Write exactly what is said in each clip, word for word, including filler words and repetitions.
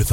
with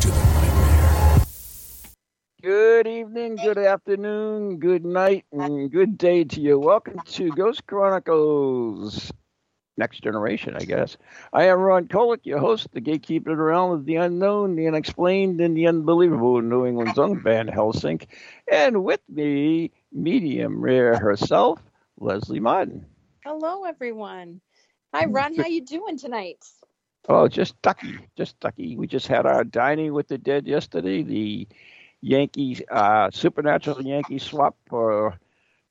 to the nightmare. Good evening, good afternoon, good night, and good day to you. Welcome to Ghost Chronicles. Next generation, I guess. I am Ron Kolek, your host, the gatekeeper of the realm of the unknown, the unexplained, and the unbelievable in New England's own Van Helsing. And with me, medium rare herself, Leslie Martin. Hello, everyone. Hi, Ron. How you doing tonight? Oh, just ducky, just ducky. We just had our dining with the dead yesterday, the Yankees, uh, supernatural Yankee swap for...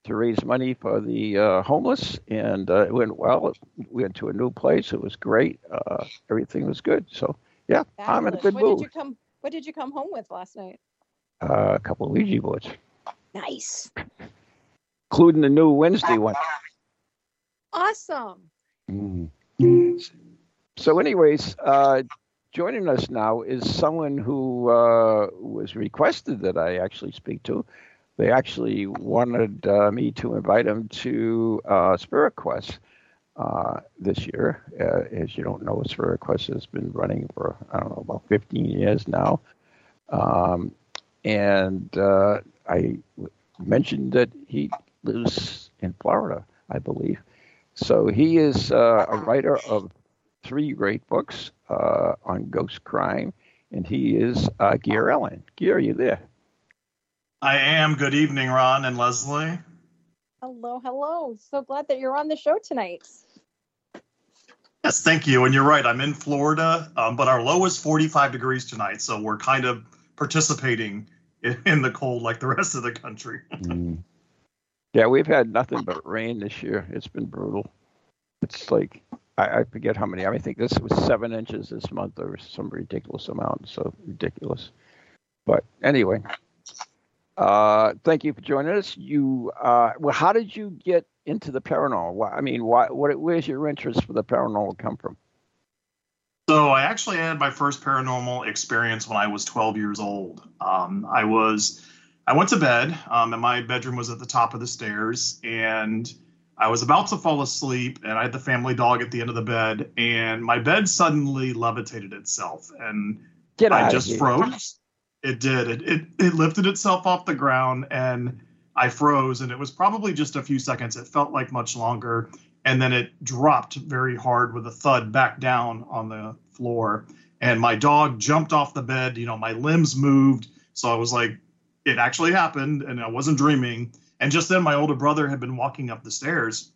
to raise money for the uh, homeless, and uh, it went well. We went to a new place. It was great. Uh, everything was good. So, yeah, fabulous. I'm in a good what mood. Did you come, what did you come home with last night? Uh, a couple of Ouija boards. Nice. Including the new Wednesday one. Awesome. Mm. So anyways, uh, joining us now is someone who uh, was requested that I actually speak to. They actually wanted uh, me to invite them to uh, SpiritQuest uh, this year. Uh, as you don't know, SpiritQuest has been running for, I don't know, about fifteen years now. Um, and uh, I mentioned that he lives in Florida, I believe. So he is uh, a writer of three great books uh, on ghost crime, and he is uh, Gare Allen. Gare, are you there? I am. Good evening, Ron and Leslie. Hello, hello. So glad that you're on the show tonight. Yes, thank you. And you're right. I'm in Florida, um, but our low is forty-five degrees tonight, so we're kind of participating in, in the cold like the rest of the country. Mm. Yeah, we've had nothing but rain this year. It's been brutal. It's like, I, I forget how many. I mean, I think this was seven inches this month or some ridiculous amount, so ridiculous. But anyway... Uh, thank you for joining us. You, uh, well, how did you get into the paranormal? Why, I mean, why, what, where's your interest for the paranormal come from? So I actually had my first paranormal experience when I was twelve years old. Um, I was, I went to bed, um, and my bedroom was at the top of the stairs, and I was about to fall asleep, and I had the family dog at the end of the bed, and my bed suddenly levitated itself, and Get I just here. froze. It did. It, it it lifted itself off the ground, and I froze, and it was probably just a few seconds. It felt like much longer, and then it dropped very hard with a thud back down on the floor, and my dog jumped off the bed. You know, my limbs moved, so I was like, it actually happened, and I wasn't dreaming. And just then, my older brother had been walking up the stairs,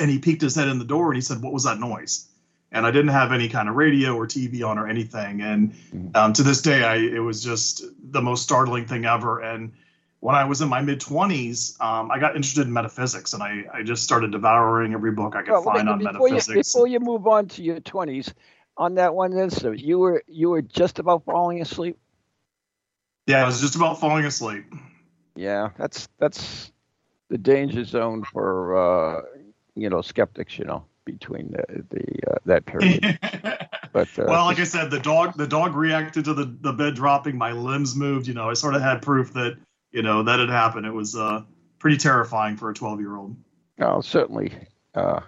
and he peeked his head in the door, and he said, "What was that noise?" And I didn't have any kind of radio or T V on or anything. And um, to this day, I, it was just the most startling thing ever. And when I was in my mid-twenties, um, I got interested in metaphysics. And I, I just started devouring every book I could well, find wait, on before metaphysics. You, before you move on to your twenties, on that one incident, you were, you were just about falling asleep? Yeah, I was just about falling asleep. Yeah, that's that's the danger zone for, uh, you know, skeptics, you know. Between the, the uh, that period, but uh, well, like I said, the dog the dog reacted to the, the bed dropping. My limbs moved. You know, I sort of had proof that you know that had happened. It was uh, pretty terrifying for a twelve year old. Oh, certainly. Uh,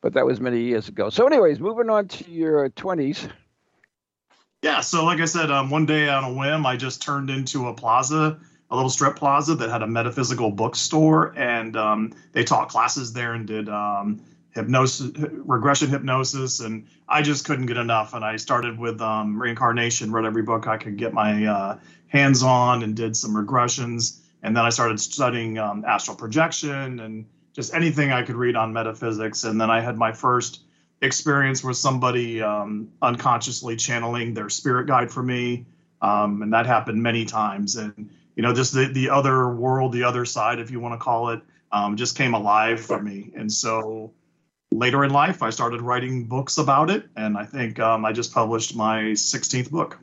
but that was many years ago. So, anyways, moving on to your twenties. Yeah. So, like I said, um, one day on a whim, I just turned into a plaza. A little strip plaza that had a metaphysical bookstore, and um, they taught classes there and did um, hypnosis, regression hypnosis, and I just couldn't get enough. And I started with um, reincarnation, read every book I could get my uh, hands on, and did some regressions. And then I started studying um, astral projection and just anything I could read on metaphysics. And then I had my first experience where somebody um, unconsciously channeling their spirit guide for me, um, and that happened many times. And you know, just the, the other world, the other side, if you want to call it, um, just came alive for me. And so later in life, I started writing books about it. And I think um, I just published my sixteenth book.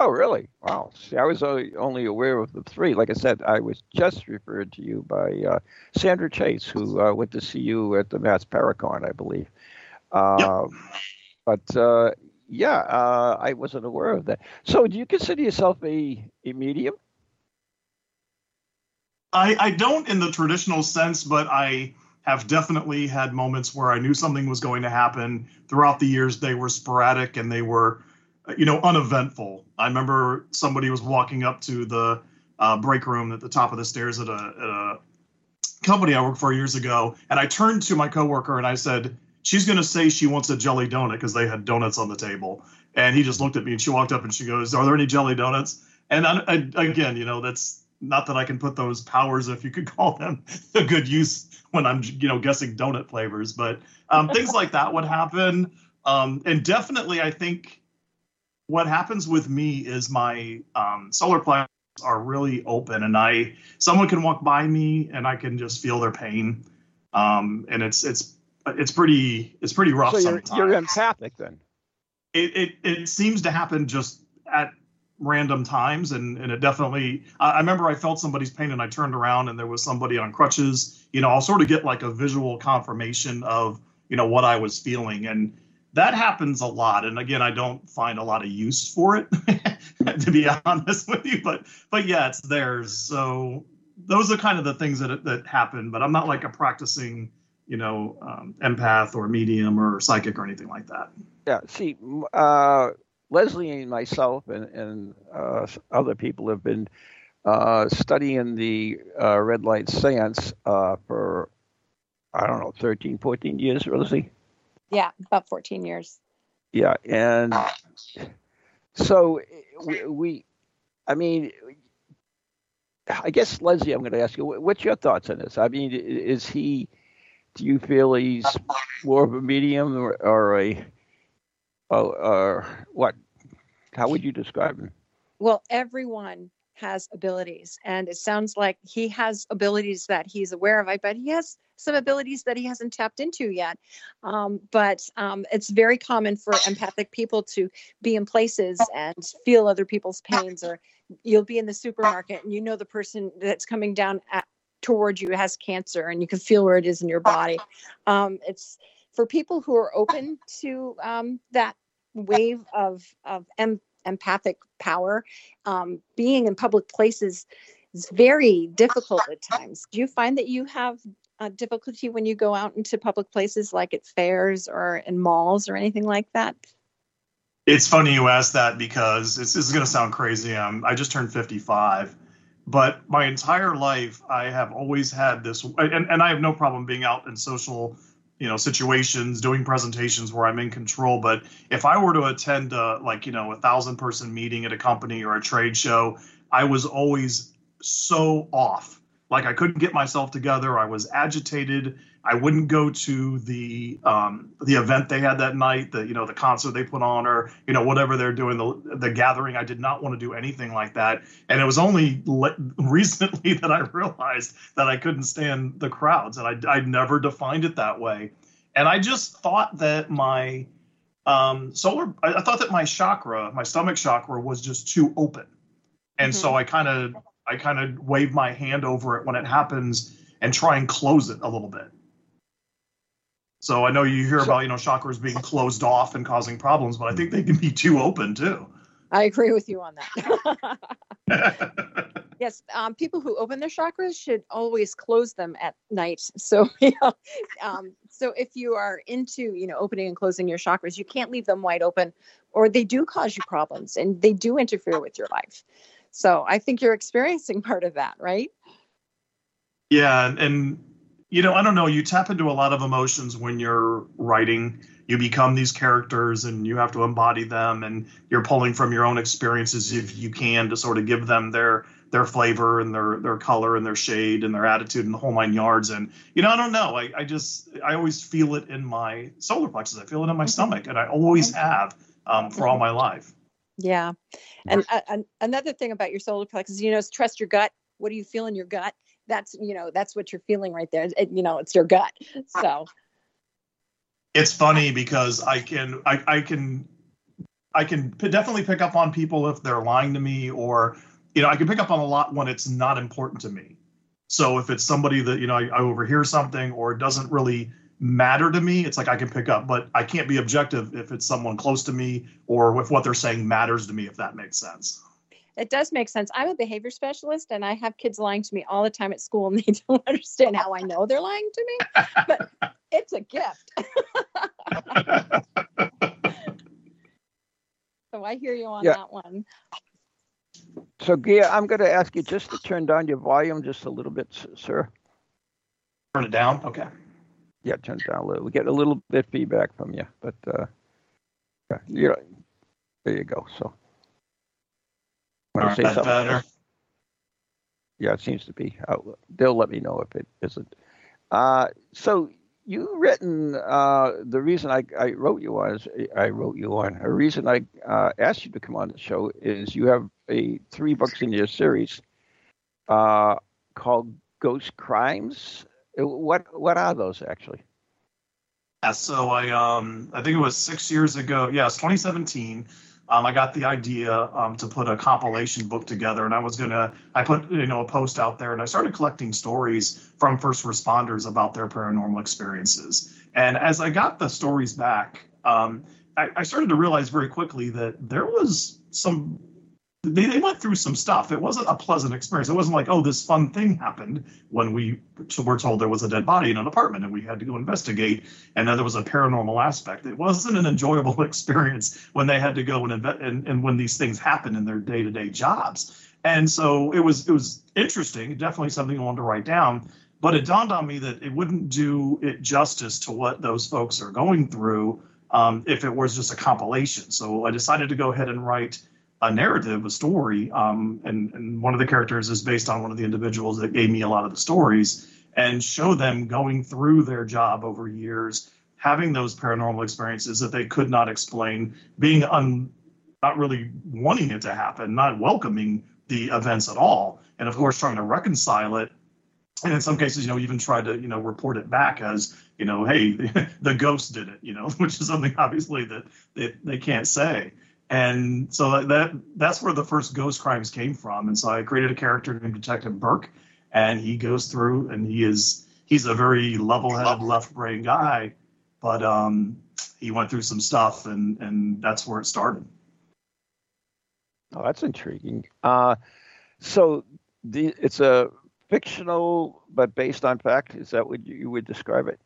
Oh, really? Wow. See, I was only aware of the three. Like I said, I was just referred to you by uh, Sandra Chase, who uh, went to see you at the Mass Paracon, I believe. Uh, yep. But, uh, yeah, uh, I wasn't aware of that. So do you consider yourself a, a medium? I, I don't in the traditional sense, but I have definitely had moments where I knew something was going to happen. Throughout the years, they were sporadic and they were, you know, uneventful. I remember somebody was walking up to the uh, break room at the top of the stairs at a, at a company I worked for years ago. And I turned to my coworker and I said, she's going to say she wants a jelly donut, because they had donuts on the table. And he just looked at me and she walked up and she goes, are there any jelly donuts? And I, I, again, you know, that's not that I can put those powers, if you could call them, a good use when I'm, you know, guessing donut flavors. But um, things like that would happen. Um, and definitely, I think what happens with me is my um, solar plexus are really open, and I someone can walk by me and I can just feel their pain, um, and it's it's it's pretty it's pretty rough. So you're, sometimes. You're empathic, then. It, it it seems to happen just at random times, and and it definitely. I, I remember I felt somebody's pain and I turned around and there was somebody on crutches. You know, I'll sort of get like a visual confirmation of, you know, what I was feeling, and that happens a lot. And again, I don't find a lot of use for it, to be honest with you. But but yeah, it's there. So those are kind of the things that that happen. But I'm not like a practicing, you know, um, empath or medium or psychic or anything like that. Yeah. See, uh, Leslie and myself and, and uh, other people have been uh, studying the uh, red light seance uh, for, I don't know, thirteen, fourteen years, Leslie. Yeah, about fourteen years. Yeah, and so we, we I mean, I guess, Leslie, I'm going to ask you, what's your thoughts on this? I mean, is he, do you feel he's more of a medium or, or a, or, or what? How would you describe him? Well, everyone has abilities, and it sounds like he has abilities that he's aware of. I bet he has some abilities that he hasn't tapped into yet. Um, but um, it's very common for empathic people to be in places and feel other people's pains, or you'll be in the supermarket and you know the person that's coming down at, toward you has cancer and you can feel where it is in your body. Um, it's for people who are open to um, that wave of, of em- empathic power, um, being in public places is very difficult at times. Do you find that you have Uh, difficulty when you go out into public places like at fairs or in malls or anything like that? It's funny you ask that, because it's, this is going to sound crazy. Um, I just turned fifty-five, but my entire life I have always had this, and, and I have no problem being out in social, you know, situations, doing presentations where I'm in control. But if I were to attend a, like, you know, a thousand person meeting at a company or a trade show, I was always so off. Like, I couldn't get myself together. I was agitated. I wouldn't go to the um, the event they had that night, the, you know, the concert they put on, or, you know, whatever they're doing, the the gathering. I did not want to do anything like that. And it was only le- recently that I realized that I couldn't stand the crowds, and I I never defined it that way. And I just thought that my um, solar, I, I thought that my chakra, my stomach chakra, was just too open, and mm-hmm. so I kind of. I kind of wave my hand over it when it happens and try and close it a little bit. So I know you hear about, you know, chakras being closed off and causing problems, but I think they can be too open too. I agree with you on that. Yes, um, people who open their chakras should always close them at night. So, you know, um, so if you are into, you know, opening and closing your chakras, you can't leave them wide open, or they do cause you problems and they do interfere with your life. So I think you're experiencing part of that, right? Yeah. And, you know, I don't know, you tap into a lot of emotions when you're writing. You become these characters and you have to embody them, and you're pulling from your own experiences if you can to sort of give them their their flavor and their their color and their shade and their attitude and the whole nine yards. And, you know, I don't know. I, I just I always feel it in my solar plexus. I feel it in my stomach, and I always have um, for all my life. Yeah. And uh, another thing about your solar plexus, you know, is trust your gut. What do you feel in your gut? That's, you know, that's what you're feeling right there. It, you know, it's your gut. So. It's funny because I can, I, I can I can p- definitely pick up on people if they're lying to me, or, you know, I can pick up on a lot when it's not important to me. So if it's somebody that, you know, I, I overhear something or it doesn't really matter to me, it's like I can pick up, but I can't be objective if it's someone close to me or if what they're saying matters to me, if that makes sense. It does make sense. I'm a behavior specialist and I have kids lying to me all the time at school and they don't understand how I know they're lying to me, but it's a gift. So I hear you on yeah. that one. So, Gia, I'm going to ask you just to turn down your volume just a little bit, sir. Turn it down? Okay. Yeah, turn it down a little. We get a little bit feedback from you, but uh, yeah, you know, there you go. So, want to say something? Better. Yeah, it seems to be. I'll, they'll let me know if it isn't. Uh, so. You've written, uh, the reason I, I wrote you on, is, I wrote you on, the reason I uh, asked you to come on the show is you have a three books in your series uh, called Ghost Crimes. What what are those actually? Yeah, so I um I think it was six years ago, yes, twenty seventeen, um, I got the idea um, to put a compilation book together, and I was going to, I put, you know, a post out there, and I started collecting stories from first responders about their paranormal experiences. And as I got the stories back, um, I, I started to realize very quickly that there was some, they, they went through some stuff. It wasn't a pleasant experience. It wasn't like, oh, this fun thing happened when we were told there was a dead body in an apartment and we had to go investigate, and then there was a paranormal aspect. It wasn't an enjoyable experience when they had to go and inve- and, and when these things happen in their day-to-day jobs. And so it was it was interesting, definitely something I wanted to write down. But it dawned on me that it wouldn't do it justice to what those folks are going through um, if it was just a compilation. So I decided to go ahead and write a narrative, a story, um, and, and one of the characters is based on one of the individuals that gave me a lot of the stories, and show them going through their job over years, having those paranormal experiences that they could not explain, being un, not really wanting it to happen, not welcoming the events at all, and of course trying to reconcile it. And in some cases, you know, even try to, you know, report it back as, you know, hey, the ghost did it, you know, which is something obviously that they, they can't say. And so that that's where the first Ghost Crimes came from. And so I created a character named Detective Burke, and he goes through, and he is he's a very level-headed, left-brain guy, but um, he went through some stuff, and, and that's where it started. Oh, that's intriguing. Uh, so the, it's a fictional but based on fact. Is that what you would describe it?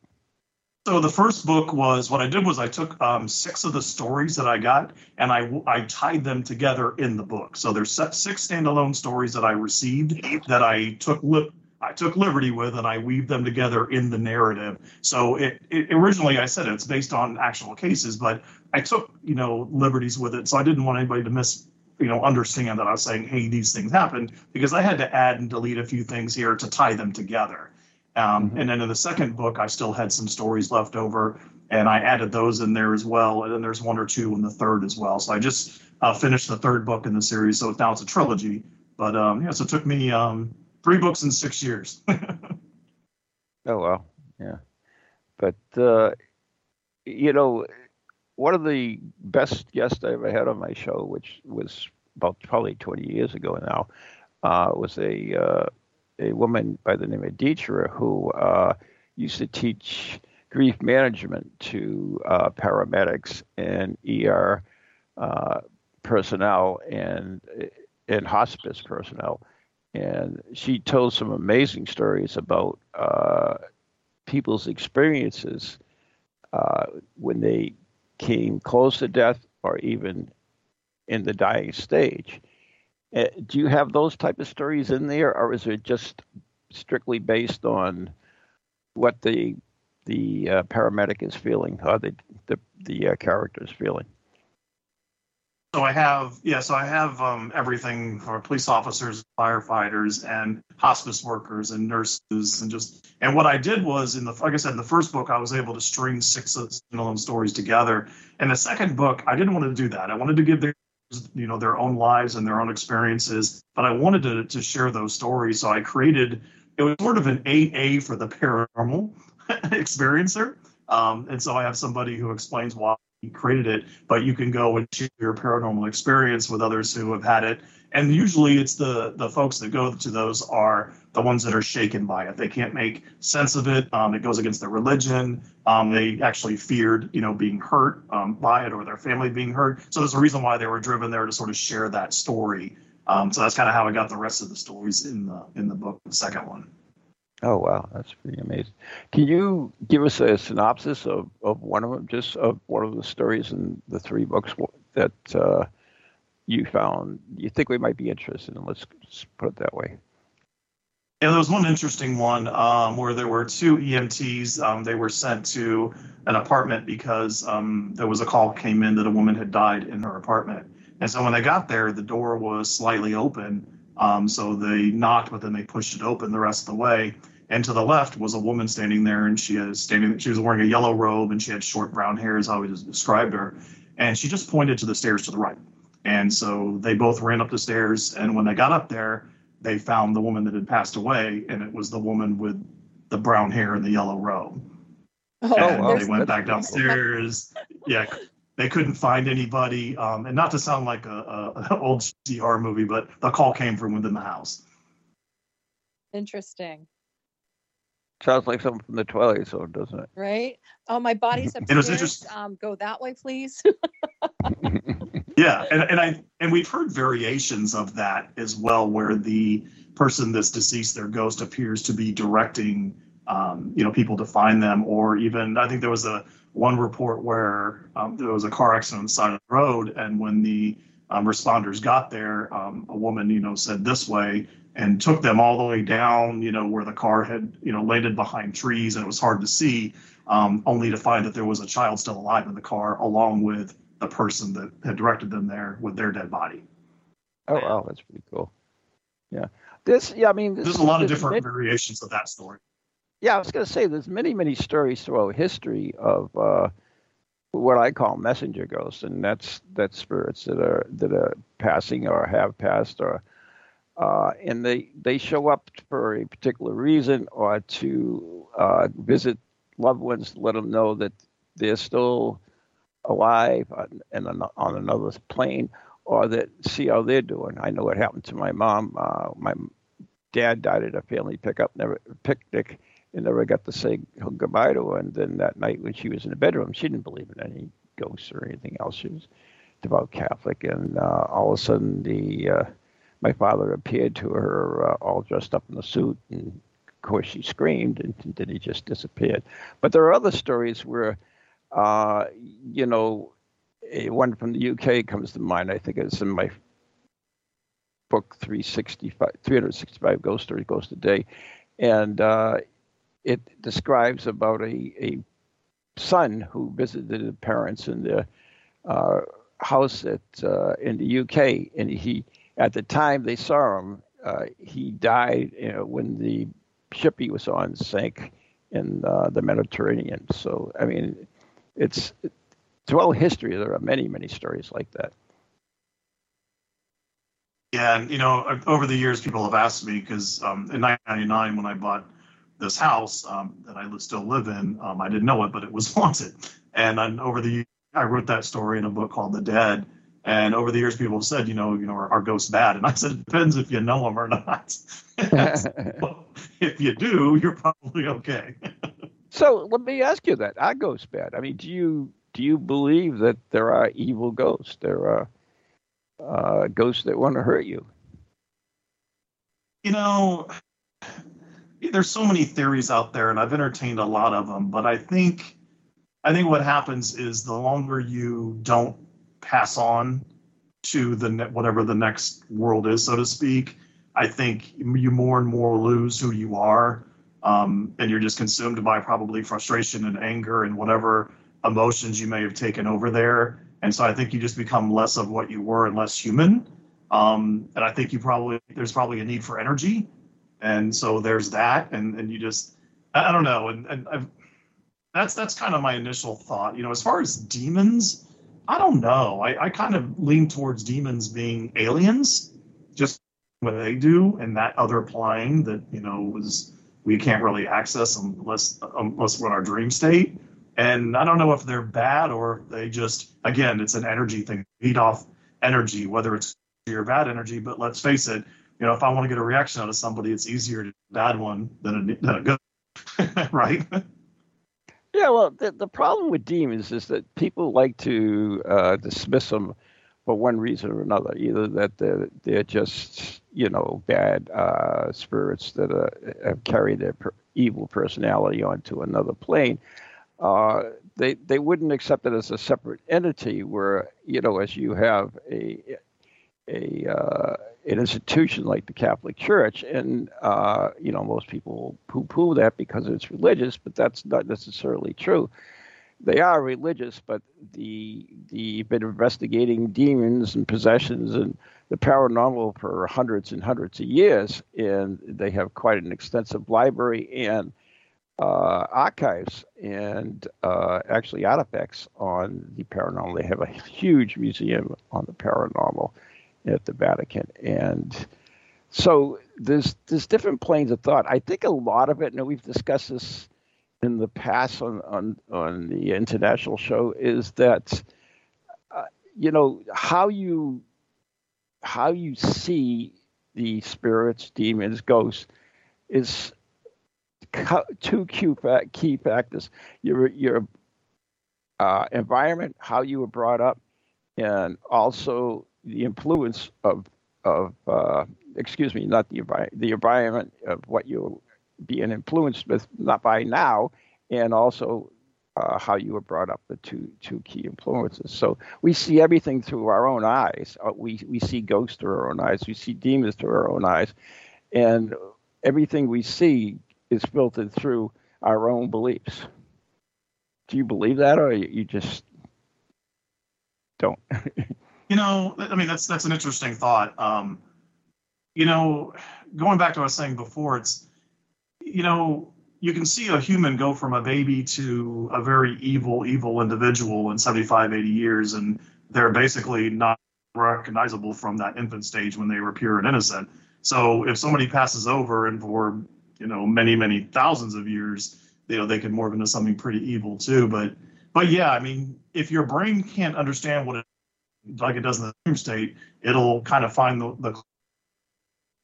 So the first book was, what I did was I took um, six of the stories that I got and I, I tied them together in the book. So there's six standalone stories that I received that I took li- I took liberty with, and I weaved them together in the narrative. So it, it originally, I said it's based on actual cases, but I took, you know, liberties with it. So I didn't want anybody to miss, you know, understand that I was saying, hey, these things happened, because I had to add and delete a few things here to tie them together. Um, mm-hmm. And then in the second book, I still had some stories left over, and I added those in there as well. And then there's one or two in the third as well. So I just uh, finished the third book in the series. So now it's a trilogy. But um, yeah, so it took me um, three books in six years. Oh, well, yeah. But, uh, you know, one of the best guests I ever had on my show, which was about probably twenty years ago now, uh, was a... Uh, a woman by the name of Dietra, who uh, used to teach grief management to uh, paramedics and E R uh, personnel and and hospice personnel. And she told some amazing stories about uh, people's experiences uh, when they came close to death or even in the dying stage. Uh, do you have those type of stories in there, or is it just strictly based on what the the uh, paramedic is feeling, or the the, the uh, character is feeling? So I have, yeah, so I have um, everything for police officers, firefighters, and hospice workers, and nurses, and just, and what I did was, in the, like I said, in the first book, I was able to string six of the stories together. In the second book, I didn't want to do that. I wanted to give the you know, their own lives and their own experiences, but I wanted to, to share those stories. So I created, it was sort of an A A for the paranormal experiencer. Um, and so I have somebody who explains why he created it, but you can go and share your paranormal experience with others who have had it. And usually it's the, the folks that go to those are the ones that are shaken by it. They can't make sense of it. Um, it goes against their religion. Um, they actually feared, you know, being hurt um, by it or their family being hurt. So there's a reason why they were driven there to sort of share that story. Um, so that's kind of how I got the rest of the stories in the in the book, the second one. Oh, wow. That's pretty amazing. Can you give us a synopsis of, of one of them, just of one of the stories in the three books that uh, you found you think we might be interested in? Let's put it that way. Yeah, there was one interesting one um, where there were two E M Ts. Um, they were sent to an apartment because um, there was a call came in that a woman had died in her apartment. And so when they got there, the door was slightly open. Um, so they knocked, but then they pushed it open the rest of the way. And to the left was a woman standing there, and she is standing. She was wearing a yellow robe, and she had short brown hair, as I always described her. And she just pointed to the stairs to the right. And so they both ran up the stairs. And when they got up there, they found the woman that had passed away, and it was the woman with the brown hair and the yellow robe. Oh, and wow. They went back downstairs. Yeah. They couldn't find anybody, um, and not to sound like a, a an old C R movie, but the call came from within the house. Interesting. Sounds like something from the Twilight Zone, doesn't it? Right. Oh, my body's upstairs. It was interesting. Um, go that way, please. Yeah, and and I and we've heard variations of that as well, where the person that's deceased, their ghost appears to be directing, um, you know, people to find them, or even I think there was a. One report where um, there was a car accident on the side of the road, and when the um, responders got there, um, a woman, you know, said this way and took them all the way down, you know, where the car had, you know, landed behind trees and it was hard to see, um, only to find that there was a child still alive in the car, along with the person that had directed them there with their dead body. Oh, wow, that's pretty cool. Yeah, this, yeah, I mean, this, there's a lot of different mid- variations of that story. Yeah, I was going to say there's many, many stories throughout history of uh, what I call messenger ghosts, and that's that's spirits that are that are passing or have passed, or uh, and they they show up for a particular reason or to uh, visit loved ones, let them know that they're still alive on, and on another plane, or that see how they're doing. I know what happened to my mom. Uh, my dad died at a family pickup, never picnic. And never got to say goodbye to her. And then that night when she was in the bedroom, she didn't believe in any ghosts or anything else. She was devout Catholic. And uh, all of a sudden, the uh, my father appeared to her uh, all dressed up in a suit. And, of course, she screamed, and then he just disappeared. But there are other stories where, uh, you know, one from the U K comes to mind. I think it's in my book, three sixty-five, three sixty-five Ghost Stories, Ghost a Day. And uh it describes about a, a son who visited his parents in their uh, house at, uh, in the U K. And he, at the time they saw him, uh, he died you know, when the ship he was on sank in uh, the Mediterranean. So, I mean, it's throughout history, there are many, many stories like that. Yeah, and, you know, over the years, people have asked me, because um, in nineteen ninety-nine, when I bought this house um, that I still live in, um, I didn't know it, but it was haunted. And I, over the years, I wrote that story in a book called The Dead. And over the years, people have said, you know, you know, are, are ghosts bad? And I said, it depends if you know them or not. said, well, if you do, you're probably okay. So let me ask you that: are ghosts bad? I mean, do you do you believe that there are evil ghosts? There are uh, ghosts that want to hurt you. You know. There's so many theories out there, and I've entertained a lot of them, but I think I think what happens is the longer you don't pass on to the ne- whatever the next world is, so to speak, I think you more and more lose who you are, um, and you're just consumed by probably frustration and anger and whatever emotions you may have taken over there. And so I think you just become less of what you were and less human. Um, and I think you probably there's probably a need for energy. And so there's that, and, and you just, I don't know, and, and I've, that's that's kind of my initial thought. You know, as far as demons, I don't know. I, I kind of lean towards demons being aliens, just what they do, and that other plane that, you know, was we can't really access unless unless we're in our dream state. And I don't know if they're bad or they just, again, it's an energy thing. Feed off energy, whether it's good or bad energy. But let's face it, you know, if I want to get a reaction out of somebody, it's easier to do a bad one than a, than a good one, right? Yeah, well, the, the problem with demons is that people like to uh, dismiss them for one reason or another. Either that they're, they're just, you know, bad uh, spirits that are, have carried their per- evil personality onto another plane. Uh, they they wouldn't accept it as a separate entity where, you know, as you have a a uh, an institution like the Catholic Church. And, uh, you know, most people poo-poo that because it's religious, but that's not necessarily true. They are religious, but the the been investigating demons and possessions and the paranormal for hundreds and hundreds of years, and they have quite an extensive library and uh, archives and uh, actually artifacts on the paranormal. They have a huge museum on the paranormal at the Vatican, and so there's there's different planes of thought. I think a lot of it, and we've discussed this in the past on, on, on the international show, is that, uh, you know, how you, how you see the spirits, demons, ghosts is two key factors. Your, your uh, environment, how you were brought up, and also the influence of, of uh, excuse me, not the environment, the environment of what you being influenced with, not by now, and also uh, how you were brought up, the two two key influences. So we see everything through our own eyes. Uh, we, we see ghosts through our own eyes. We see demons through our own eyes. And everything we see is filtered through our own beliefs. Do you believe that, or you, you just don't? You know, I mean, that's that's an interesting thought. Um, you know, going back to what I was saying before, it's, you know, you can see a human go from a baby to a very evil, evil individual in seventy-five, eighty years, and they're basically not recognizable from that infant stage when they were pure and innocent. So if somebody passes over and for, you know, many, many thousands of years, you know, they can morph into something pretty evil too. But, but yeah, I mean, if your brain can't understand what it is like it does in the dream state, it'll kind of find the, the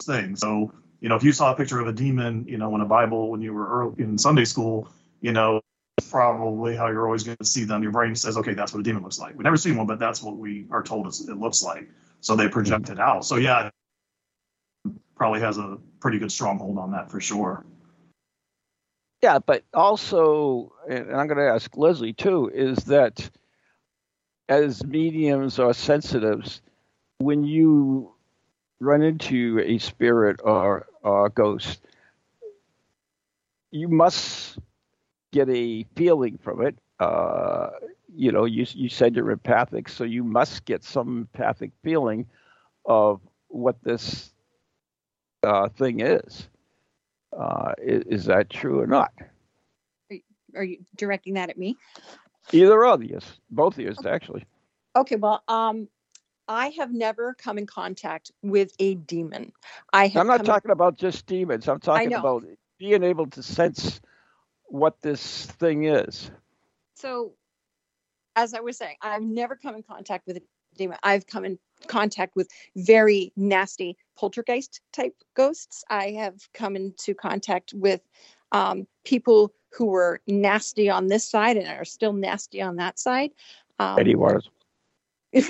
thing. So, you know, if you saw a picture of a demon, you know, in a Bible when you were early in Sunday school, you know, that's probably how you're always going to see them. Your brain says, okay, that's what a demon looks like. We've never seen one, but that's what we are told it looks like. So they project it out. So, yeah, probably has a pretty good stronghold on that for sure. Yeah, but also, and I'm going to ask Leslie, too, is that as mediums or sensitives, when you run into a spirit or, or a ghost, you must get a feeling from it. Uh, you know, you you said you're empathic, so you must get some empathic feeling of what this uh, thing is. Uh, is. Is that true or not? Are you, are you directing that at me? Either or, yes. Both of you, okay. Actually. Okay, well, um, I have never come in contact with a demon. I have I'm not talking in... about just demons. I'm talking about being able to sense what this thing is. So, as I was saying, I've never come in contact with a demon. I've come in contact with very nasty poltergeist type ghosts. I have come into contact with um, people who were nasty on this side and are still nasty on that side. Um, Eddie Waters.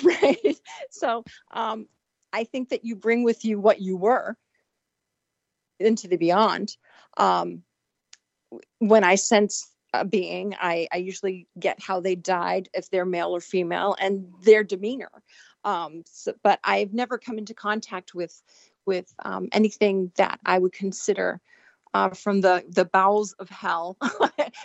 Right. So um, I think that you bring with you what you were into the beyond. Um, when I sense a being, I, I usually get how they died, if they're male or female, and their demeanor. Um, so, but I've never come into contact with with um, anything that I would consider uh, from the, the bowels of hell.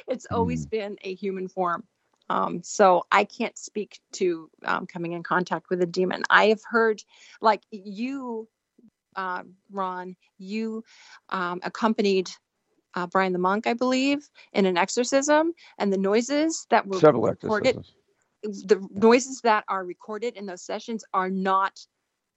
It's always been a human form. Um, so I can't speak to um, coming in contact with a demon. I have heard, like you, uh, Ron, you um, accompanied uh, Brian the Monk, I believe, in an exorcism, and the noises that were Several recorded, exorcisms. the noises that are recorded in those sessions are not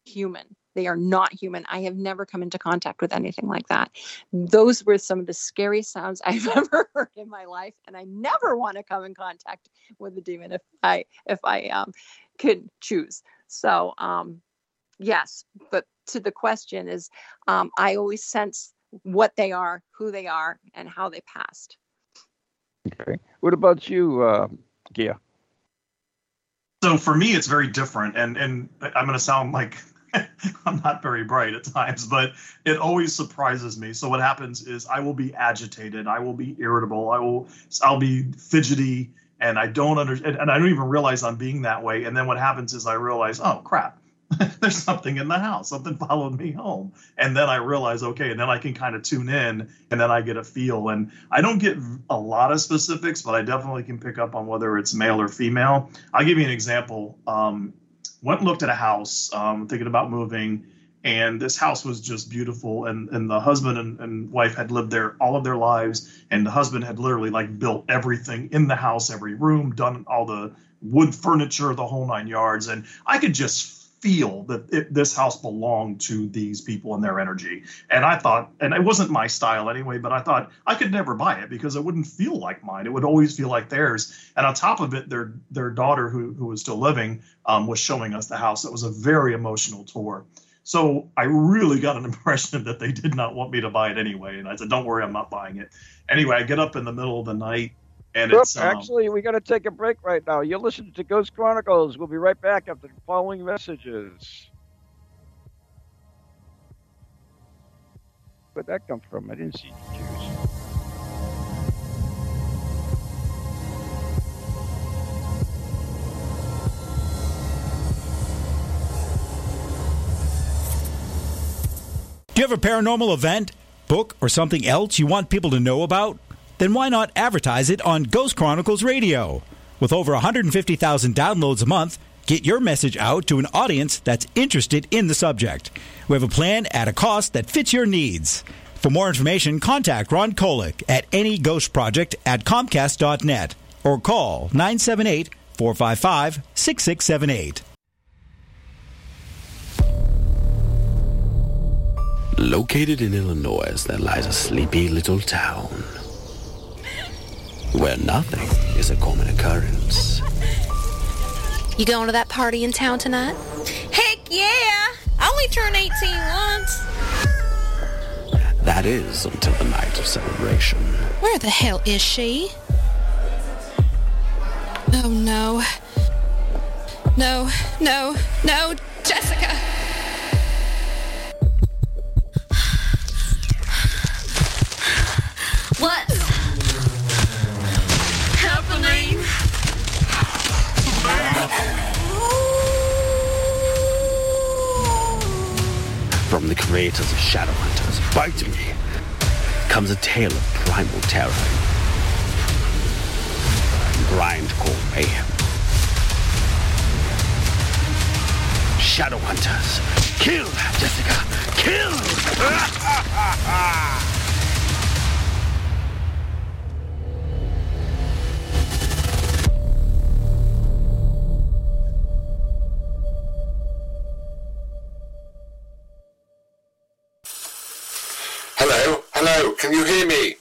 human. They are not human. I have never come into contact with anything like that. Those were some of the scariest sounds I've ever heard in my life. And I never want to come in contact with a demon if I, if I um, could choose. So um, yes, but to the question is, um, I always sense what they are, who they are, and how they passed. Okay. What about you, uh, Gia? So for me, it's very different. And, and I'm going to sound like I'm not very bright at times, but it always surprises me. So what happens is I will be agitated. I will be irritable. I will, I'll be fidgety, and I don't understand. And I don't even realize I'm being that way. And then what happens is I realize, oh crap, there's something in the house. Something followed me home. And then I realize, okay, and then I can kind of tune in, and then I get a feel. And I don't get a lot of specifics, but I definitely can pick up on whether it's male or female. I'll give you an example. Um, Went and looked at a house, um, thinking about moving, and this house was just beautiful. And, and the husband and, and wife had lived there all of their lives, and the husband had literally like built everything in the house, every room, done all the wood furniture, the whole nine yards. And I could just feel that it, this house belonged to these people and their energy. And I thought, and it wasn't my style anyway, but I thought I could never buy it because it wouldn't feel like mine. It would always feel like theirs. And on top of it, their their daughter, who, who was still living, um, was showing us the house. It was a very emotional tour. So I really got an impression that they did not want me to buy it anyway. And I said, don't worry, I'm not buying it. Anyway, I get up in the middle of the night. And Brooke, it's, um, actually, we got to take a break right now. You're listening to Ghost Chronicles. We'll be right back after the following messages. Where'd that come from? I didn't see the Jews. Do you have a paranormal event, book, or something else you want people to know about? Then why not advertise it on Ghost Chronicles Radio? With over one hundred fifty thousand downloads a month, get your message out to an audience that's interested in the subject. We have a plan at a cost that fits your needs. For more information, contact Ron Kolek at anyghostproject at comcast dot net or call nine seven eight, four five five, six six seven eight. Located in Illinois, there lies a sleepy little town where nothing is a common occurrence. You going to that party in town tonight? Heck yeah! I only turned eighteen once. That is until the night of celebration. Where the hell is she? Oh no. No, no, no, Jessica! What? From the creators of Shadowhunters, Bite Me, comes a tale of primal terror, grindcore mayhem. Shadowhunters, kill Jessica, kill! Can you hear me?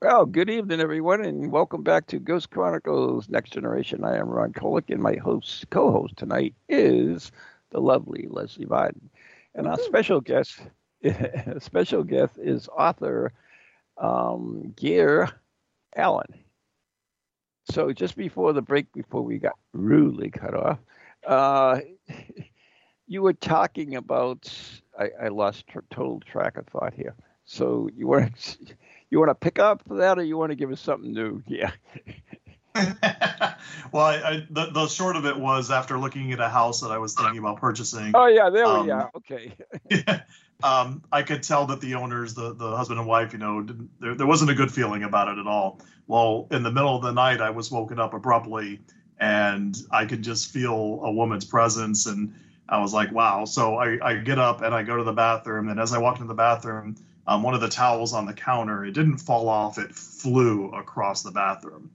Well, good evening, everyone, and welcome back to Ghost Chronicles Next Generation. I am Ron Kolek, and my host, co-host tonight is the lovely Leslie Martin. And our special guest, special guest is author um, Gare Allen. So just before the break, before we got rudely cut off, uh, you were talking about, I, I lost t- total track of thought here. So you want to you want to pick up that, or you want to give us something new? Yeah. Well, I, I, the, the short of it was after looking at a house that I was thinking about purchasing. Oh yeah, there um, we are. Okay. yeah, um, I could tell that the owners, the, the husband and wife, you know, didn't, there there wasn't a good feeling about it at all. Well, in the middle of the night, I was woken up abruptly, and I could just feel a woman's presence, and I was like, wow. So I, I get up and I go to the bathroom, and as I walked into the bathroom, Um, one of the towels on the counter, it didn't fall off. It flew across the bathroom.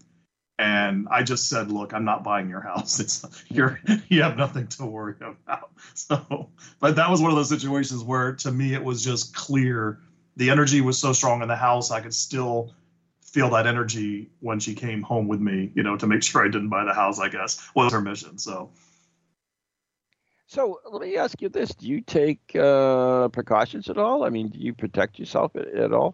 And I just said, look, I'm not buying your house. It's you're, you have nothing to worry about. So, but that was one of those situations where, to me, it was just clear. The energy was so strong in the house. I could still feel that energy when she came home with me, you know, to make sure I didn't buy the house, I guess, was her mission. So. So let me ask you this. Do you take uh, precautions at all? I mean, do you protect yourself at, at all?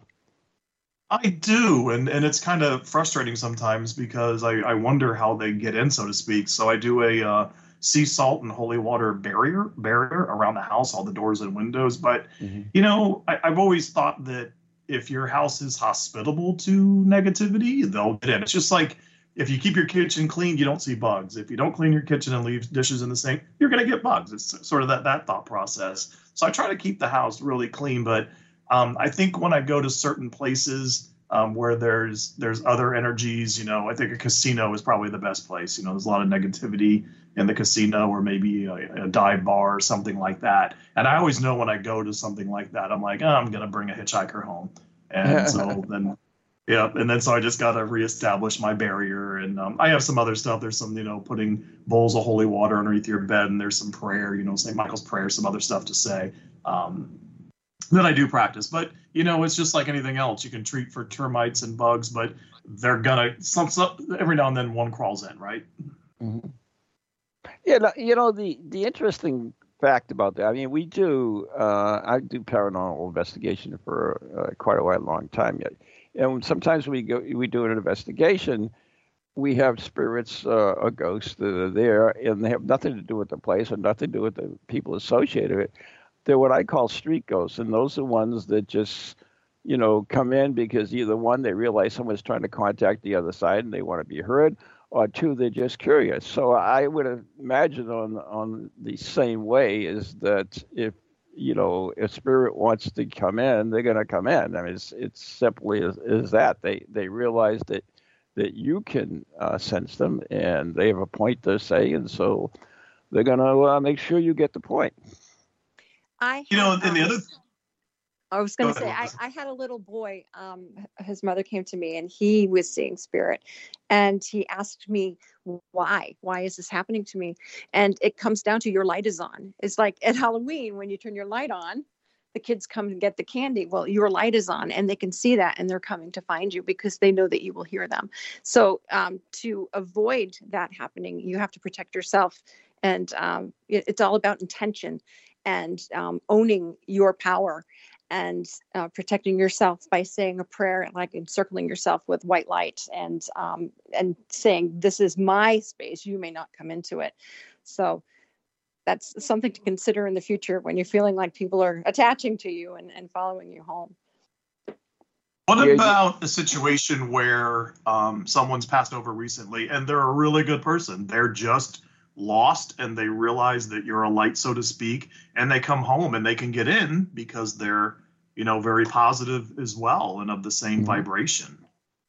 I do. And, and it's kind of frustrating sometimes because I, I wonder how they get in, so to speak. So I do a uh, sea salt and holy water barrier barrier around the house, all the doors and windows. But, mm-hmm. you know, I, I've always thought that if your house is hospitable to negativity, they'll get in. It's just like, if you keep your kitchen clean, you don't see bugs. If you don't clean your kitchen and leave dishes in the sink, you're going to get bugs. It's sort of that that thought process. So I try to keep the house really clean. But um, I think when I go to certain places um, where there's there's other energies, you know, I think a casino is probably the best place. You know, there's a lot of negativity in the casino, or maybe a, a dive bar or something like that. And I always know when I go to something like that, I'm like, oh, I'm going to bring a hitchhiker home. And so then... Yeah, and then so I just got to reestablish my barrier, and um, I have some other stuff. There's some, you know, putting bowls of holy water underneath your bed, and there's some prayer, you know, Saint Michael's prayer, some other stuff to say um, that I do practice. But, you know, it's just like anything else. You can treat for termites and bugs, but they're going to – every now and then one crawls in, right? Mm-hmm. Yeah, you know, the, the interesting fact about that, I mean, we do uh, – I do paranormal investigation for uh, quite a while, long time yet. And sometimes we go, we do an investigation. We have spirits uh, or ghosts that are there, and they have nothing to do with the place and nothing to do with the people associated with it. They're what I call street ghosts, and those are ones that just, you know, come in because either one, they realize someone's trying to contact the other side and they want to be heard, or two, they're just curious. So I would imagine on on the same way is that if, you know, if spirit wants to come in, they're going to come in. I mean, it's it's simply as, as that. They they realize that that you can uh, sense them, and they have a point to say, and so they're going to uh, make sure you get the point. I have, you know, and the other. Um, I was going to say, I, I had a little boy. Um, his mother came to me, and he was seeing spirit, and he asked me, why? Why is this happening to me? And it comes down to your light is on. It's like at Halloween, when you turn your light on, the kids come and get the candy. Well, your light is on, and they can see that, and they're coming to find you because they know that you will hear them. So um, to avoid that happening, you have to protect yourself. And um, it, it's all about intention and um, owning your power and uh, protecting yourself by saying a prayer, like encircling yourself with white light, and um, and saying, this is my space, you may not come into it. So that's something to consider in the future when you're feeling like people are attaching to you and, and following you home. What about a situation where um, someone's passed over recently and they're a really good person? They're just lost, and they realize that you're a light, so to speak, and they come home and they can get in because they're, you know, very positive as well and of the same mm-hmm. vibration.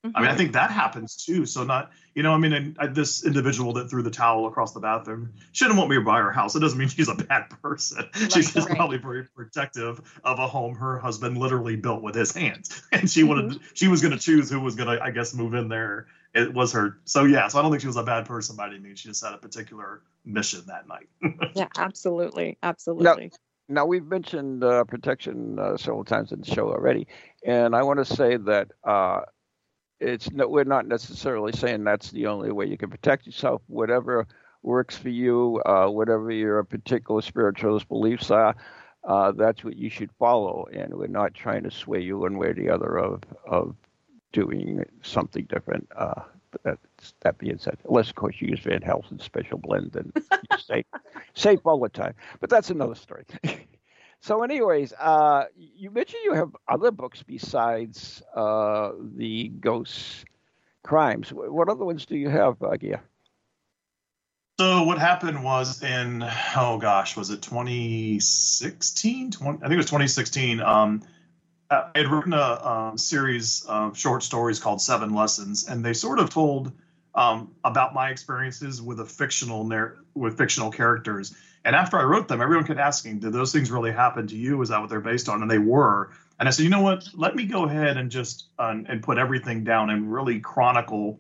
Mm-hmm. I mean, I think that happens too. So not, you know, I mean, and, and this individual that threw the towel across the bathroom, she didn't want me to buy her house. It doesn't mean she's a bad person. Like, she's just right. probably very protective of a home her husband literally built with his hands, and she mm-hmm. wanted, she was going to choose who was going to, I guess, move in there. It was her. So, yeah, so I don't think she was a bad person by any means. She just had a particular mission that night. Yeah, absolutely. Absolutely. Now, now we've mentioned uh, protection uh, several times in the show already. And I want to say that uh, it's no, we're not necessarily saying that's the only way you can protect yourself. Whatever works for you, uh, whatever your particular spiritualist beliefs are, uh, that's what you should follow. And we're not trying to sway you one way or the other of of doing something different. Uh, that, that being said, unless of course you use Van Helsing's special blend, then you stay safe all the time. But that's another story. So anyways, uh, you mentioned you have other books besides uh, the Ghost Crimes. What other ones do you have, uh, Gia? So what happened was in, oh gosh, was it twenty sixteen? twenty, I think it was twenty sixteen. Um, I had written a, a series of short stories called Seven Lessons, and they sort of told um, about my experiences with a fictional narr- with fictional characters. And after I wrote them, everyone kept asking, did those things really happen to you? Is that what they're based on? And they were. And I said, you know what? Let me go ahead and just uh, and put everything down and really chronicle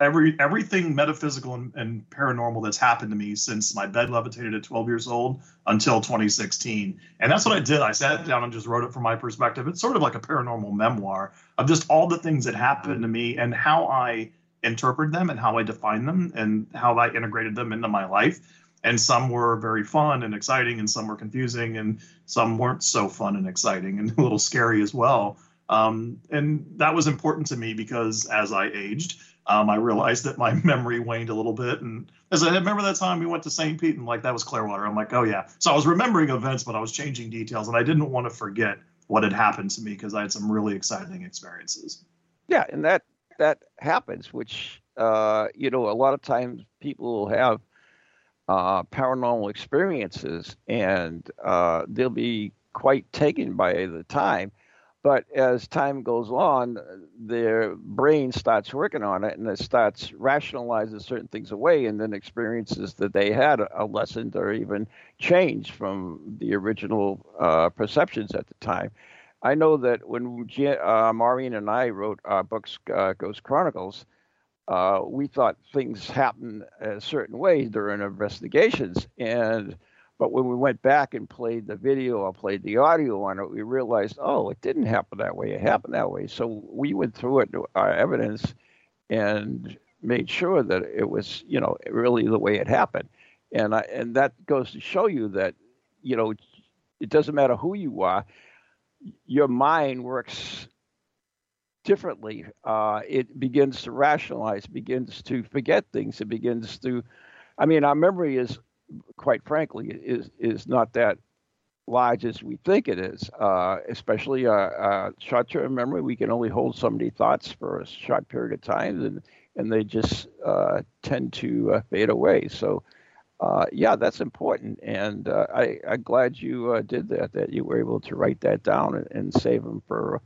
every everything metaphysical and, and paranormal that's happened to me since my bed levitated at twelve years old until twenty sixteen. And that's what I did. I sat down and just wrote it from my perspective. It's sort of like a paranormal memoir of just all the things that happened to me and how I interpret them and how I define them and how I integrated them into my life. And some were very fun and exciting, and some were confusing, and some weren't so fun and exciting and a little scary as well. Um, and that was important to me because as I aged, um, I realized that my memory waned a little bit. And as I remember that time we went to Saint Pete and like that was Clearwater. I'm like, oh, yeah. So I was remembering events, but I was changing details, and I didn't want to forget what had happened to me because I had some really exciting experiences. Yeah, and that that happens, which, uh, you know, a lot of times people will have Uh, paranormal experiences, and uh, they'll be quite taken by the time. But as time goes on, their brain starts working on it, and it starts rationalizing certain things away, and then experiences that they had are lessened or even changed from the original uh, perceptions at the time. I know that when uh, Maureen and I wrote our books, uh, Ghost Chronicles, Uh, we thought things happened a certain way during investigations, and but when we went back and played the video or played the audio on it, we realized, oh, it didn't happen that way. It happened that way. So we went through it, our evidence, and made sure that it was, you know, really the way it happened. And I, and that goes to show you that, you know, it doesn't matter who you are, your mind works differently. Uh, it begins to rationalize, begins to forget things. It begins to, I mean, our memory is, quite frankly, is is not that large as we think it is, uh, especially uh, uh, short-term memory. We can only hold so many thoughts for a short period of time, and, and they just uh, tend to uh, fade away. So, uh, yeah, that's important. And uh, I, I'm glad you uh, did that, that you were able to write that down and, and save them for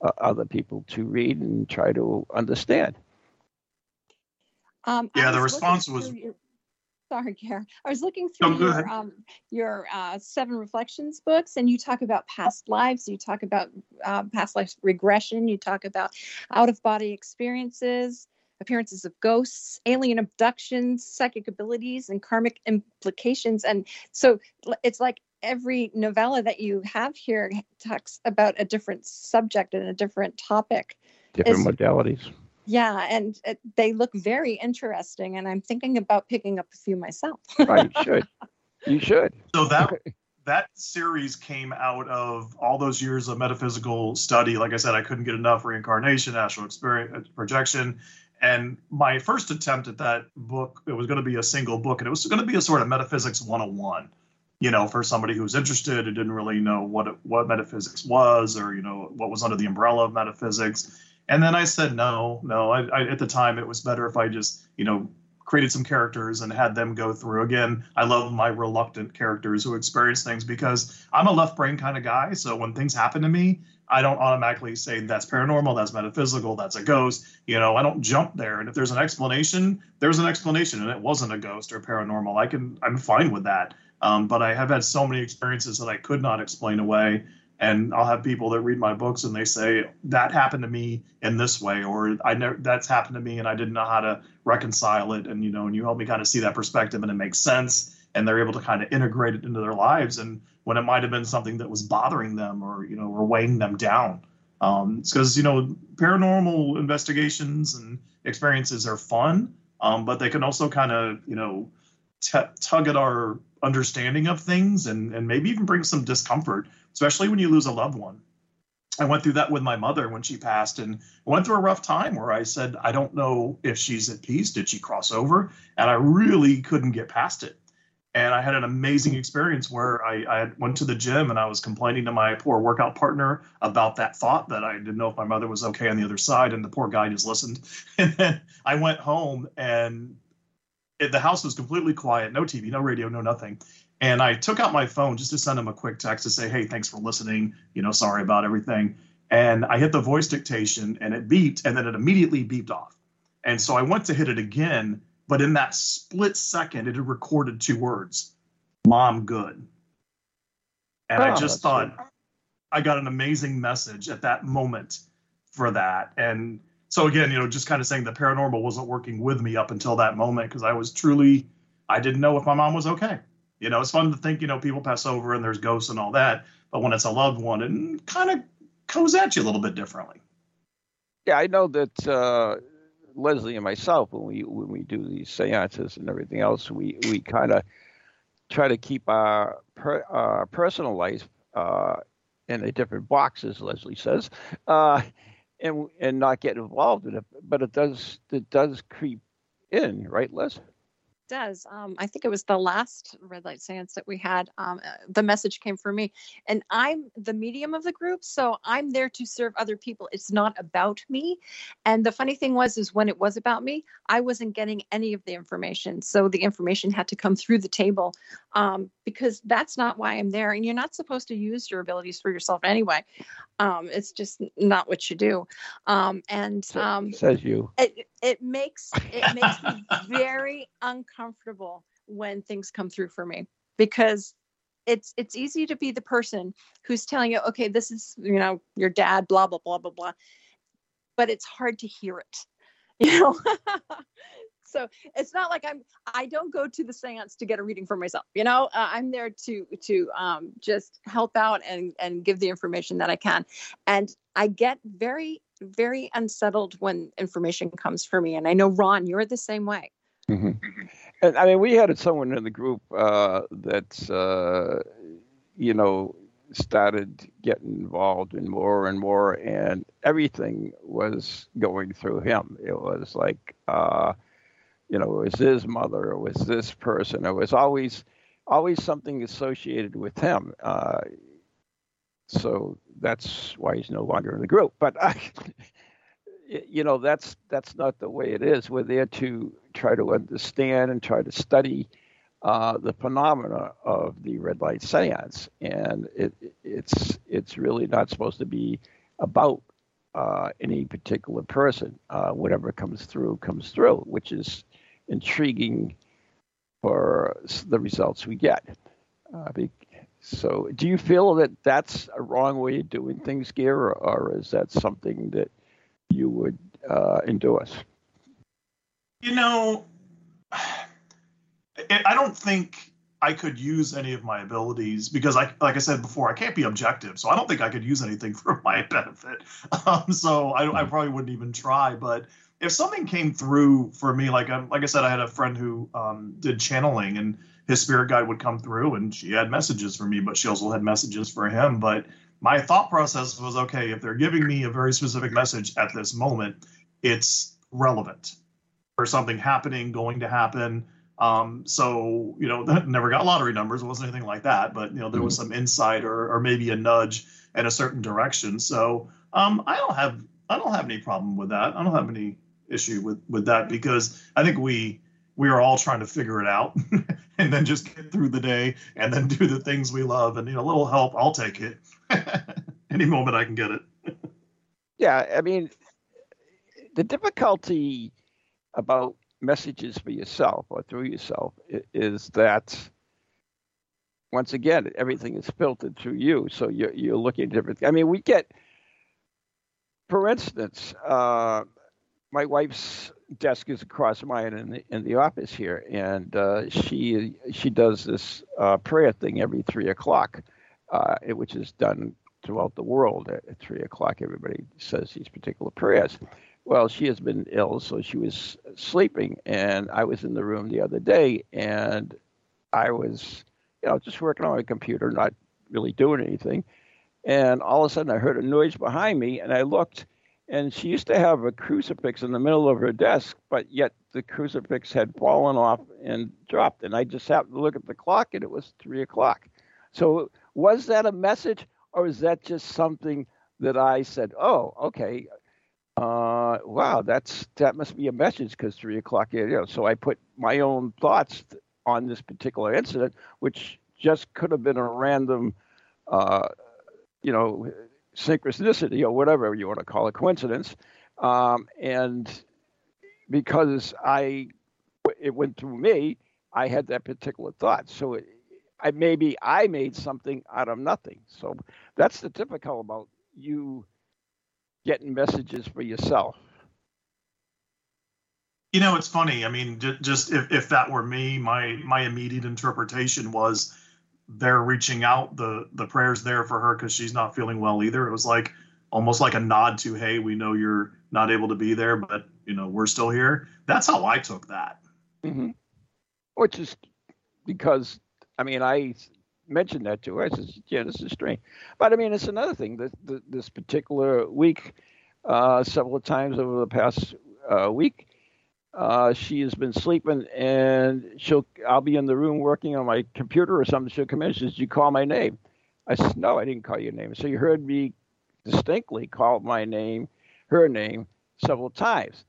Uh, other people to read and try to understand. Um, yeah, the response was... Your, sorry, Gare. I was looking through no, your, um, your uh, Seven Reflections books, and you talk about past lives, you talk about uh, past life regression, you talk about out-of-body experiences, appearances of ghosts, alien abductions, psychic abilities, and karmic implications. And so it's like every novella that you have here talks about a different subject and a different topic. Different it's, modalities. Yeah, and it, they look very interesting, and I'm thinking about picking up a few myself. Right, you should. You should. So that that series came out of all those years of metaphysical study. Like I said, I couldn't get enough reincarnation, astral experience, projection. And my first attempt at that book, it was going to be a single book, and it was going to be a sort of metaphysics one oh one. You know, for somebody who's interested and didn't really know what it, what metaphysics was, or, you know, what was under the umbrella of metaphysics. And then I said, no, no, I, I, at the time it was better if I just, you know, created some characters and had them go through. Again, I love my reluctant characters who experience things because I'm a left brain kind of guy. So when things happen to me, I don't automatically say that's paranormal, that's metaphysical, that's a ghost. You know, I don't jump there. And if there's an explanation, there's an explanation, and it wasn't a ghost or paranormal. I can, I'm fine with that. Um, but I have had so many experiences that I could not explain away. And I'll have people that read my books and they say, that happened to me in this way, or I never, that's happened to me and I didn't know how to reconcile it. And, you know, and you help me kind of see that perspective and it makes sense. And they're able to kind of integrate it into their lives. And when it might have been something that was bothering them or, you know, or weighing them down. Um, it's because, you know, paranormal investigations and experiences are fun, um, but they can also kind of, you know, t- tug at our understanding of things and, and maybe even bring some discomfort, especially when you lose a loved one. I went through that with my mother when she passed, and went through a rough time where I said, I don't know if she's at peace. Did she cross over? And I really couldn't get past it. And I had an amazing experience where I, I went to the gym and I was complaining to my poor workout partner about that thought that I didn't know if my mother was okay on the other side. And the poor guy just listened. And then I went home and it, the house was completely quiet. No T V, no radio, no nothing. And I took out my phone just to send him a quick text to say, hey, thanks for listening. You know, sorry about everything. And I hit the voice dictation and it beeped, and then it immediately beeped off. And so I went to hit it again. But in that split second, it had recorded two words, Mom good. And oh, I just thought, cool. I got an amazing message at that moment for that. And so again, you know, just kind of saying the paranormal wasn't working with me up until that moment, because I was truly, I didn't know if my mom was okay. You know, it's fun to think, you know, people pass over and there's ghosts and all that. But when it's a loved one, it kind of comes at you a little bit differently. Yeah, I know that... Uh... Leslie and myself, when we when we do these seances and everything else, we, we kind of try to keep our, per, our personal life uh, in a different box, as Leslie says, uh, and and not get involved in it. But it does it does creep in, right, Les? It does. Um, I think it was the last red light seance that we had. Um, the message came for me, and I'm the medium of the group, so I'm there to serve other people. It's not about me. And the funny thing was, is when it was about me, I wasn't getting any of the information. So the information had to come through the table, um, because that's not why I'm there. And you're not supposed to use your abilities for yourself anyway. Um, it's just not what you do. Um, and um, says you. It, It makes it makes me very uncomfortable when things come through for me, because it's it's easy to be the person who's telling you, okay, this is, you know, your dad, blah, blah, blah, blah, blah. But it's hard to hear it, you know. So it's not like I'm I don't go to the seance to get a reading for myself. You know, uh, I'm there to to um, just help out and, and give the information that I can. And I get very, very unsettled when information comes for me. And I know, Ron, you're the same way. Mm-hmm. And I mean, we had someone in the group uh, that, uh, you know, started getting involved in more and more, and everything was going through him. It was like, uh, you know, it was his mother, it was this person. It was always, always something associated with him. Uh, So that's why he's no longer in the group. But, I, you know, that's that's not the way it is. We're there to try to understand and try to study uh, the phenomena of the red light seance. And it, it's it's really not supposed to be about uh, any particular person. Uh, whatever comes through, comes through, which is intriguing for the results we get. Uh, because So do you feel that that's a wrong way of doing things, Gare, or, or is that something that you would uh, endorse? You know, I don't think I could use any of my abilities because, I, like I said before, I can't be objective. So I don't think I could use anything for my benefit. Um, so I, I probably wouldn't even try. But if something came through for me, like, like I said, I had a friend who um, did channeling, and his spirit guide would come through, and she had messages for me, but she also had messages for him. But my thought process was, okay, if they're giving me a very specific message at this moment, it's relevant for something happening, going to happen. Um, so, you know, that never got lottery numbers. It wasn't anything like that, but, you know, there was some insight or, or maybe a nudge in a certain direction. So um, I don't have, I don't have any problem with that. I don't have any issue with, with that, because I think we, we are all trying to figure it out and then just get through the day and then do the things we love. And, you know, a little help, I'll take it. Any moment I can get it. Yeah, I mean, the difficulty about messages for yourself or through yourself is that, once again, everything is filtered through you. So you're, you're looking at different. I mean, we get, for instance, uh, my wife's desk is across mine in the, in the office here, and uh, she she does this uh, prayer thing every three o'clock, uh, which is done throughout the world at three o'clock. Everybody says these particular prayers. Well, she has been ill, so she was sleeping, and I was in the room the other day, and I was, you know, just working on my computer, not really doing anything, and all of a sudden I heard a noise behind me, and I looked, and she used to have a crucifix in the middle of her desk, but yet the crucifix had fallen off and dropped, and I just happened to look at the clock, and it was three o'clock. So was that a message, or is that just something that I said, oh, okay, uh, wow, that's that must be a message because three o'clock, you know, so I put my own thoughts on this particular incident, which just could have been a random, uh, you know, synchronicity or whatever you want to call it, coincidence. Um, and because I, it went through me, I had that particular thought. So it, I, maybe I made something out of nothing. So that's the typical about you getting messages for yourself. You know, it's funny. I mean, just if, if that were me, my my immediate interpretation was they're reaching out, the the prayers there for her because she's not feeling well either. It was like almost like a nod to, hey, we know you're not able to be there, but, you know, we're still here. That's how I took that. Mm-hmm. Which is because, I mean, I mentioned that to her. I said, yeah, this is strange. But, I mean, it's another thing. This, this particular week, uh, several times over the past uh, week, Uh, she has been sleeping, and she'll, I'll be in the room working on my computer or something. She'll come in and she says, did you call my name? I said, no, I didn't call your name. So you heard me distinctly call my name, her name, several times.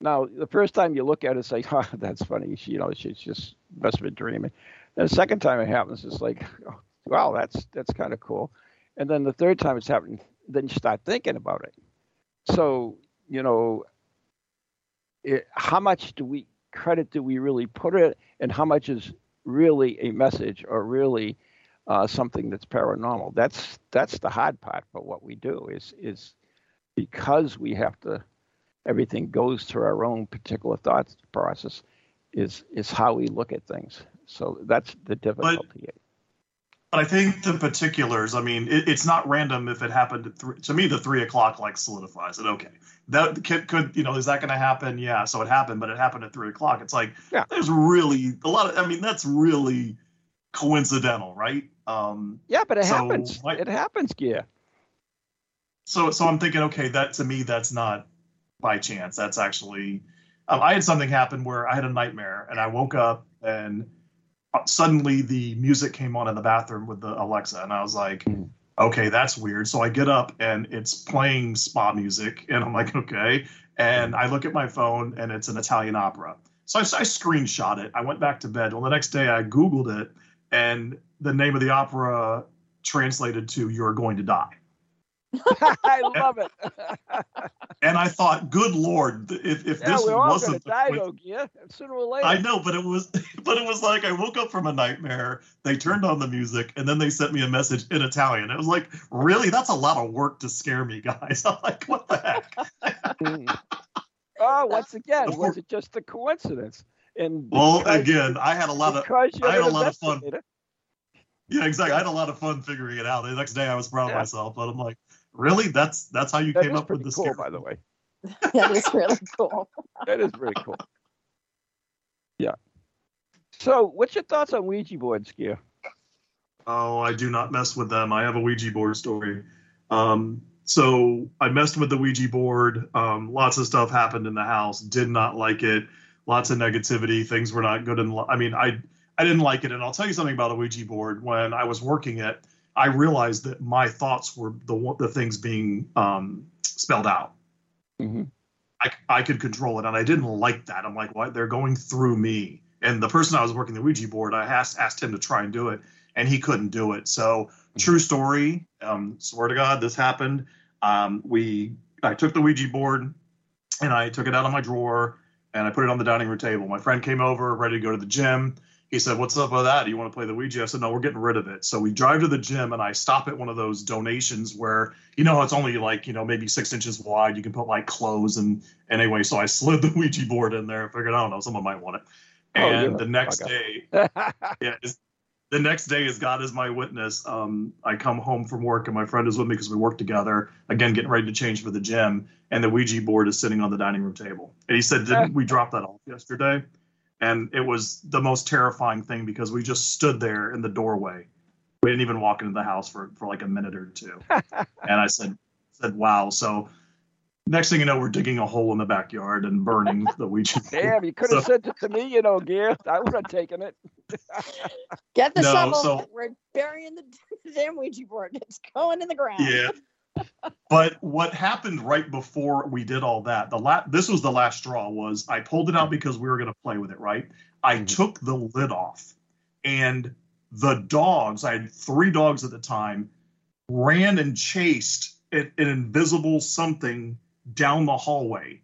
Now, the first time you look at it, it's like, oh, that's funny. She, you know, she's just must have been dreaming. And the second time it happens, it's like, oh, wow, that's, that's kind of cool. And then the third time it's happening, then you start thinking about it. So, you know, It, how much do we credit do we really put it, and how much is really a message or really uh, something that's paranormal? That's that's the hard part. But what we do is is because we have to, everything goes through our own particular thought process. Is is how we look at things. So that's the difficulty. But, but I think the particulars. I mean, it, it's not random if it happened at three. To me, the three o'clock like solidifies it. Okay. That could, could, you know, is that going to happen? Yeah. So it happened, but it happened at three o'clock. It's like, yeah. There's really a lot of, I mean, that's really coincidental, right? Um, yeah, but it so happens. I, it happens. Yeah. So, so I'm thinking, okay, that to me, that's not by chance. That's actually, um, I had something happen where I had a nightmare and I woke up and suddenly the music came on in the bathroom with the Alexa. And I was like, mm-hmm. Okay, that's weird. So I get up and it's playing spa music. And I'm like, okay. And I look at my phone and it's an Italian opera. So I, I screenshot it. I went back to bed. Well, the next day I Googled it and the name of the opera translated to You're Going to Die. I love and, it. And I thought, good Lord, if, if yeah, this we're all wasn't gonna die, though, yeah, sooner or later. I know, but it was but it was like I woke up from a nightmare, they turned on the music, and then they sent me a message in Italian. It was like, really? That's a lot of work to scare me, guys. I'm like, what the heck? Oh, once again, was it just a coincidence? And well, again, I had a lot of I had a lot of fun. Yeah, exactly. I had a lot of fun figuring it out. The next day I was proud yeah. of myself, but I'm like, really? That's that's how you that came up with this cool, by the way. That is really cool. That is pretty cool. Yeah. So what's your thoughts on Ouija boards, Gear? Oh, I do not mess with them. I have a Ouija board story. Um, so I messed with the Ouija board. Um, lots of stuff happened in the house. Did not like it. Lots of negativity. Things were not good. In, I mean, I, I didn't like it. And I'll tell you something about a Ouija board. When I was working at I realized that my thoughts were the the things being um, spelled out. Mm-hmm. I, I could control it, and I didn't like that. I'm like, what? They're going through me. And the person I was working the Ouija board, I asked, asked him to try and do it, and he couldn't do it. So, mm-hmm. True story, um, swear to God, this happened. Um, we I took the Ouija board, and I took it out of my drawer, and I put it on the dining room table. My friend came over, ready to go to the gym. He said, what's up with that? Do you want to play the Ouija? I said, no, we're getting rid of it. So we drive to the gym, and I stop at one of those donations where, you know, it's only like, you know, maybe six inches wide. You can put like clothes and, and anyway. So I slid the Ouija board in there and figured, I don't know, someone might want it. And oh, yeah. the next oh, day, yeah, the next day is God is my witness. Um, I come home from work and my friend is with me because we work together, again, getting ready to change for the gym. And the Ouija board is sitting on the dining room table. And he said, didn't we drop that off yesterday? And it was the most terrifying thing because we just stood there in the doorway. We didn't even walk into the house for, for like a minute or two. And I said, said, wow. So next thing you know, we're digging a hole in the backyard and burning the Ouija board. Damn, you could have so, sent it to me, you know, Gareth. I would have taken it. Get the no, shovel. So, we're burying the damn Ouija board. It's going in the ground. Yeah. But what happened right before we did all that, the la- this was the last straw, was I pulled it out because we were going to play with it, right? I mm-hmm. took the lid off, and the dogs, I had three dogs at the time, ran and chased an, an invisible something down the hallway.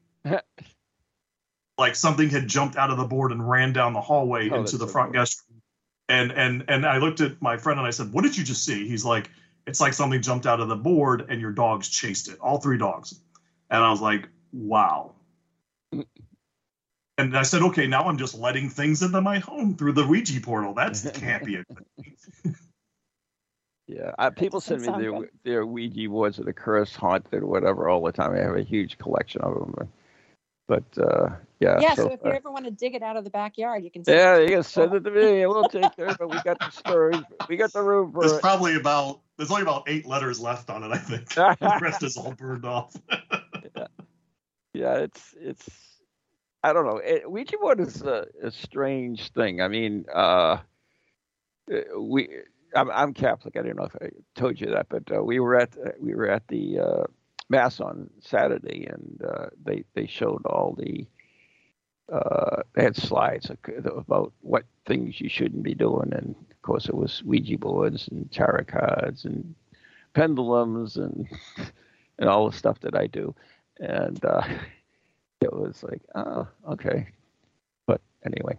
Like something had jumped out of the board and ran down the hallway oh, into the so front cool. guest room. And, and, and I looked at my friend and I said, what did you just see? He's like, it's like something jumped out of the board and your dogs chased it, all three dogs. And I was like, wow. And I said, okay, now I'm just letting things into my home through the Ouija portal. That can't be a good thing. Yeah, I, people send me their, their Ouija boards that are cursed, haunted, or whatever all the time. I have a huge collection of them. But, uh, yeah. Yeah, so, so if you uh, ever want to dig it out of the backyard, you can send yeah, it to Yeah, you can send it to me. We'll take it, but we got the storage. We got the room for There's it. Probably about, there's only about eight letters left on it, I think. The rest is all burned off. yeah. yeah, it's, it's, I don't know. It, Ouija board is a, a strange thing. I mean, uh, we, I'm, I'm Catholic. I don't know if I told you that, but uh, we were at, we were at the, uh, Mass on Saturday, and uh, they they showed all the uh, they had slides about what things you shouldn't be doing, and of course it was Ouija boards and tarot cards and pendulums and and all the stuff that I do, and uh, it was like oh okay, but anyway.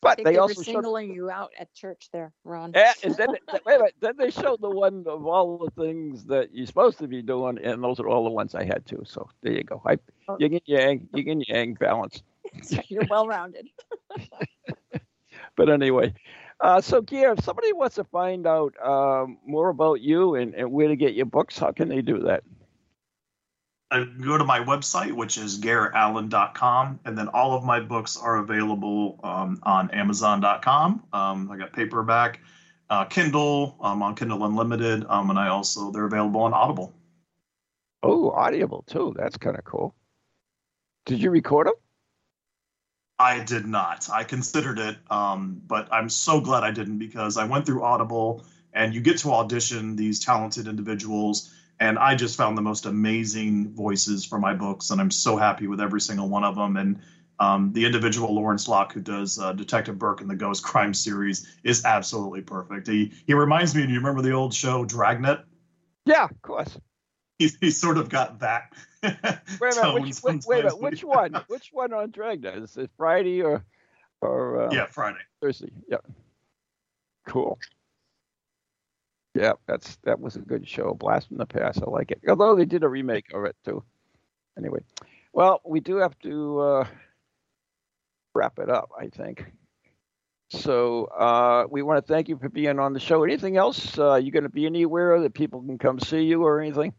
But I think they, they also were singling showed, you out at church there, Ron. And then, wait a minute, then they showed the one of all the things that you're supposed to be doing, and those are all the ones I had too. So there you go. I, yin and yang, yin and yang balance. You're well-rounded. But anyway, uh, so Gare, if somebody wants to find out um, more about you and, and where to get your books, how can they do that? I go to my website, which is gare allen dot com, and then all of my books are available um, on amazon dot com. Um, I got paperback, uh, Kindle, um, on Kindle Unlimited, um, and I also, they're available on Audible. Oh, Audible, too. That's kind of cool. Did you record them? I did not. I considered it, um, but I'm so glad I didn't, because I went through Audible, and you get to audition these talented individuals. And I just found the most amazing voices for my books, and I'm so happy with every single one of them. And um, the individual, Lawrence Locke, who does uh, Detective Burke in the Ghost Crimes series, is absolutely perfect. He he reminds me, do you remember the old show Dragnet? Yeah, of course. He's, he's sort of got that. Wait a minute, which, wait, wait a minute, which one? Which one on Dragnet? Is it Friday or, or uh, yeah, Friday. Thursday, yeah. Cool. Yeah, that's that was a good show. Blast from the past. I like it. Although they did a remake of it, too. Anyway, well, we do have to uh, wrap it up, I think. So uh, we want to thank you for being on the show. Anything else? Uh, you going to be anywhere that people can come see you or anything?